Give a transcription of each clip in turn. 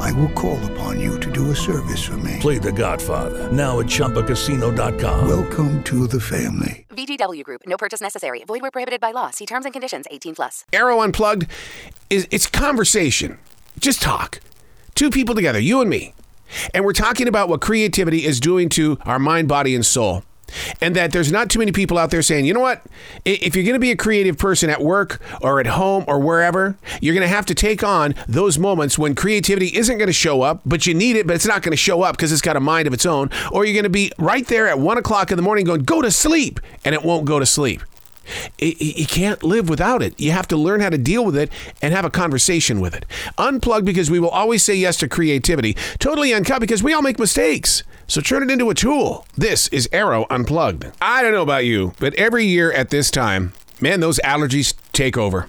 I will call upon you to do a service for me. Play The Godfather now at ChumbaCasino.com. Welcome to the family. VGW Group. No purchase necessary. Void where prohibited by law. See terms and conditions. 18 plus. Arrow Unplugged it's conversation. Just talk. Two people together, you and me. And we're talking about what creativity is doing to our mind, body, and soul. And that there's not too many people out there saying, you know what? If you're going to be a creative person at work or at home or wherever, you're going to have to take on those moments when creativity isn't going to show up, but you need it, but it's not going to show up because it's got a mind of its own. Or you're going to be right there at 1 o'clock in the morning going, go to sleep. And it won't go to sleep. You can't live without it. You have to learn how to deal with it and have a conversation with it. Unplug because we will always say yes to creativity. Totally uncut because we all make mistakes. So turn it into a tool. This is Arrow Unplugged. I don't know about you, but every year at this time, man, those allergies take over.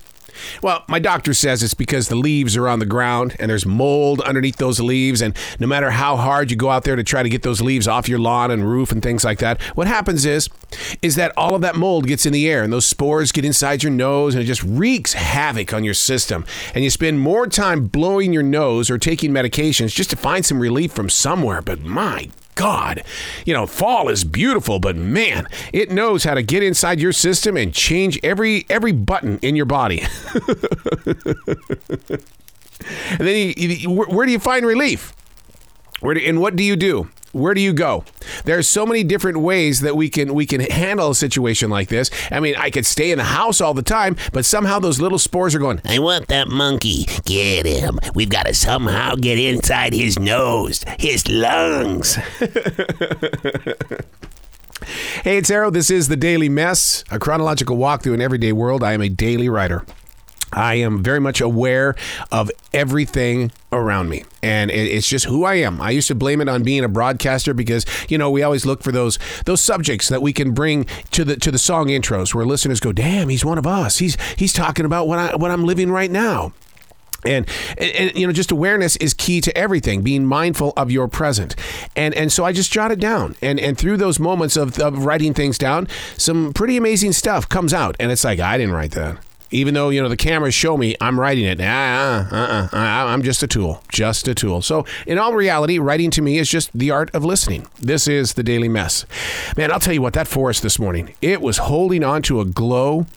Well, my doctor says it's because the leaves are on the ground and there's mold underneath those leaves. And no matter how hard you go out there to try to get those leaves off your lawn and roof and things like that, what happens is that all of that mold gets in the air and those spores get inside your nose and it just wreaks havoc on your system. And you spend more time blowing your nose or taking medications just to find some relief from somewhere. But my God, fall is beautiful, but man, it knows how to get inside your system and change every button in your body. And then where do you find relief? And what do you do? Where do you go? There are so many different ways that we can handle a situation like this. I mean, I could stay in the house all the time, but somehow those little spores are going, I want that monkey. Get him. We've got to somehow get inside his nose, his lungs. Hey, it's Arrow. This is The Daily Mess, a chronological walk through an everyday world. I am a daily writer. I am very much aware of everything around me. And it's just who I am. I used to blame it on being a broadcaster because, we always look for those subjects that we can bring to the song intros where listeners go, damn, he's one of us. He's talking about what I'm living right now. And just awareness is key to everything, being mindful of your present. And so I just jot it down. And through those moments of writing things down, some pretty amazing stuff comes out. And it's like, I didn't write that. Even though, the cameras show me I'm writing it. I'm just a tool. Just a tool. So in all reality, writing to me is just the art of listening. This is The Daily Mess. Man, I'll tell you what, that forest this morning, it was holding on to a glow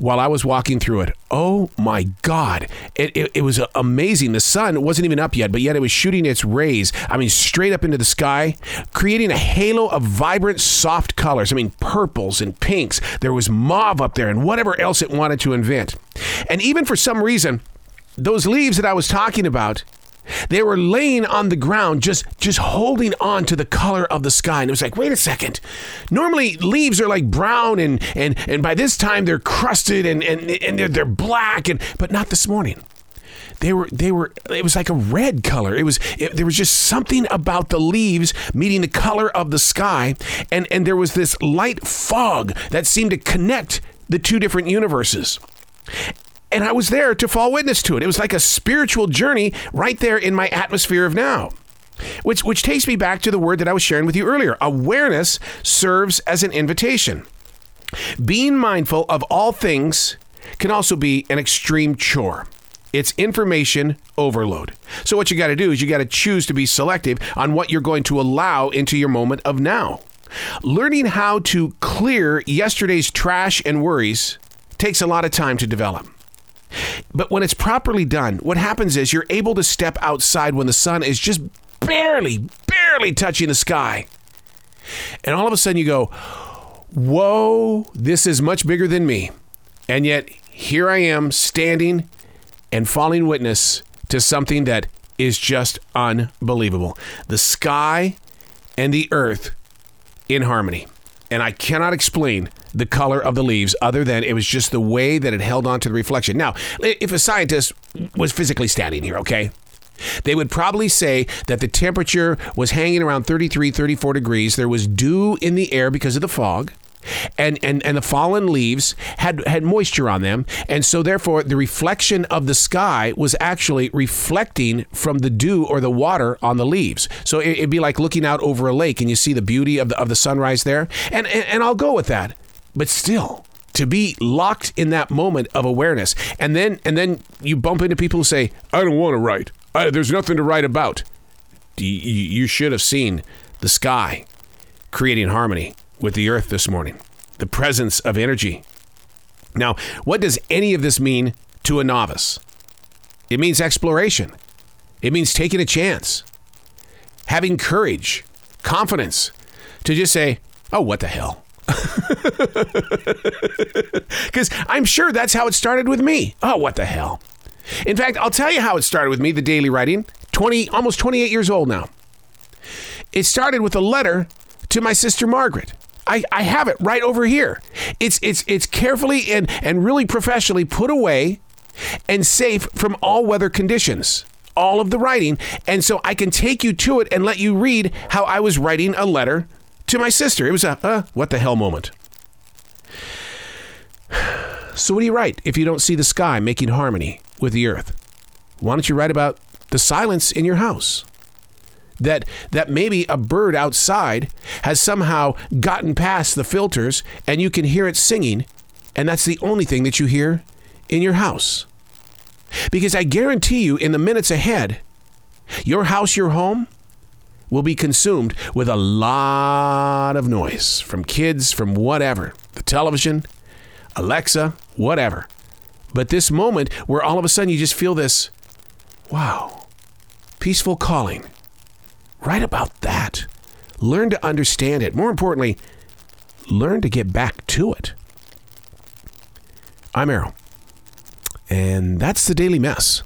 while I was walking through it. Oh, my God. It was amazing. The sun wasn't even up yet, but yet it was shooting its rays. I mean, straight up into the sky, creating a halo of vibrant, soft colors. I mean, purples and pinks. There was mauve up there and whatever else it wanted to invent. And even for some reason, those leaves that I was talking about, they were laying on the ground, just holding on to the color of the sky. And it was like, wait a second. Normally, leaves are like brown, and by this time, they're crusted, and they're black, but not this morning. It was like a red color. There was just something about the leaves meeting the color of the sky, and there was this light fog that seemed to connect the two different universes. And I was there to fall witness to it. It was like a spiritual journey right there in my atmosphere of now, which takes me back to the word that I was sharing with you earlier. Awareness serves as an invitation. Being mindful of all things can also be an extreme chore. It's information overload. So what you got to do is you got to choose to be selective on what you're going to allow into your moment of now. Learning how to clear yesterday's trash and worries takes a lot of time to develop. But when it's properly done, what happens is you're able to step outside when the sun is just barely touching the sky. And all of a sudden you go, whoa, this is much bigger than me. And yet here I am standing and falling witness to something that is just unbelievable. The sky and the earth in harmony. And I cannot explain the color of the leaves other than it was just the way that it held on to the reflection. Now, if a scientist was physically standing here, okay, they would probably say that the temperature was hanging around 33, 34 degrees. There was dew in the air because of the fog. And the fallen leaves had moisture on them. And so, therefore, the reflection of the sky was actually reflecting from the dew or the water on the leaves. So it'd be like looking out over a lake and you see the beauty of the sunrise there. And I'll go with that. But still, to be locked in that moment of awareness. And then you bump into people who say, I don't want to write. There's nothing to write about. You should have seen the sky creating harmony with the earth this morning, the presence of energy. Now, what does any of this mean to a novice? It means exploration. It means taking a chance, having courage, confidence to just say, oh, what the hell? Because I'm sure that's how it started with me. Oh, what the hell? In fact, I'll tell you how it started with me, the daily writing, almost 28 years old now. It started with a letter to my sister, Margaret. I have it right over here. It's carefully and really professionally put away and safe from all weather conditions, all of the writing. And so I can take you to it and let you read how I was writing a letter to my sister. It was a what the hell moment. So what do you write if you don't see the sky making harmony with the earth? Why don't you write about the silence in your house? That maybe a bird outside has somehow gotten past the filters and you can hear it singing, and that's the only thing that you hear in your house. Because I guarantee you, in the minutes ahead, your house, your home, will be consumed with a lot of noise from kids, from whatever, the television, Alexa, whatever. But this moment where all of a sudden you just feel this, wow, peaceful calling. Write about that. Learn to understand it. More importantly, learn to get back to it. I'm Arrow, and that's the Daily Mess.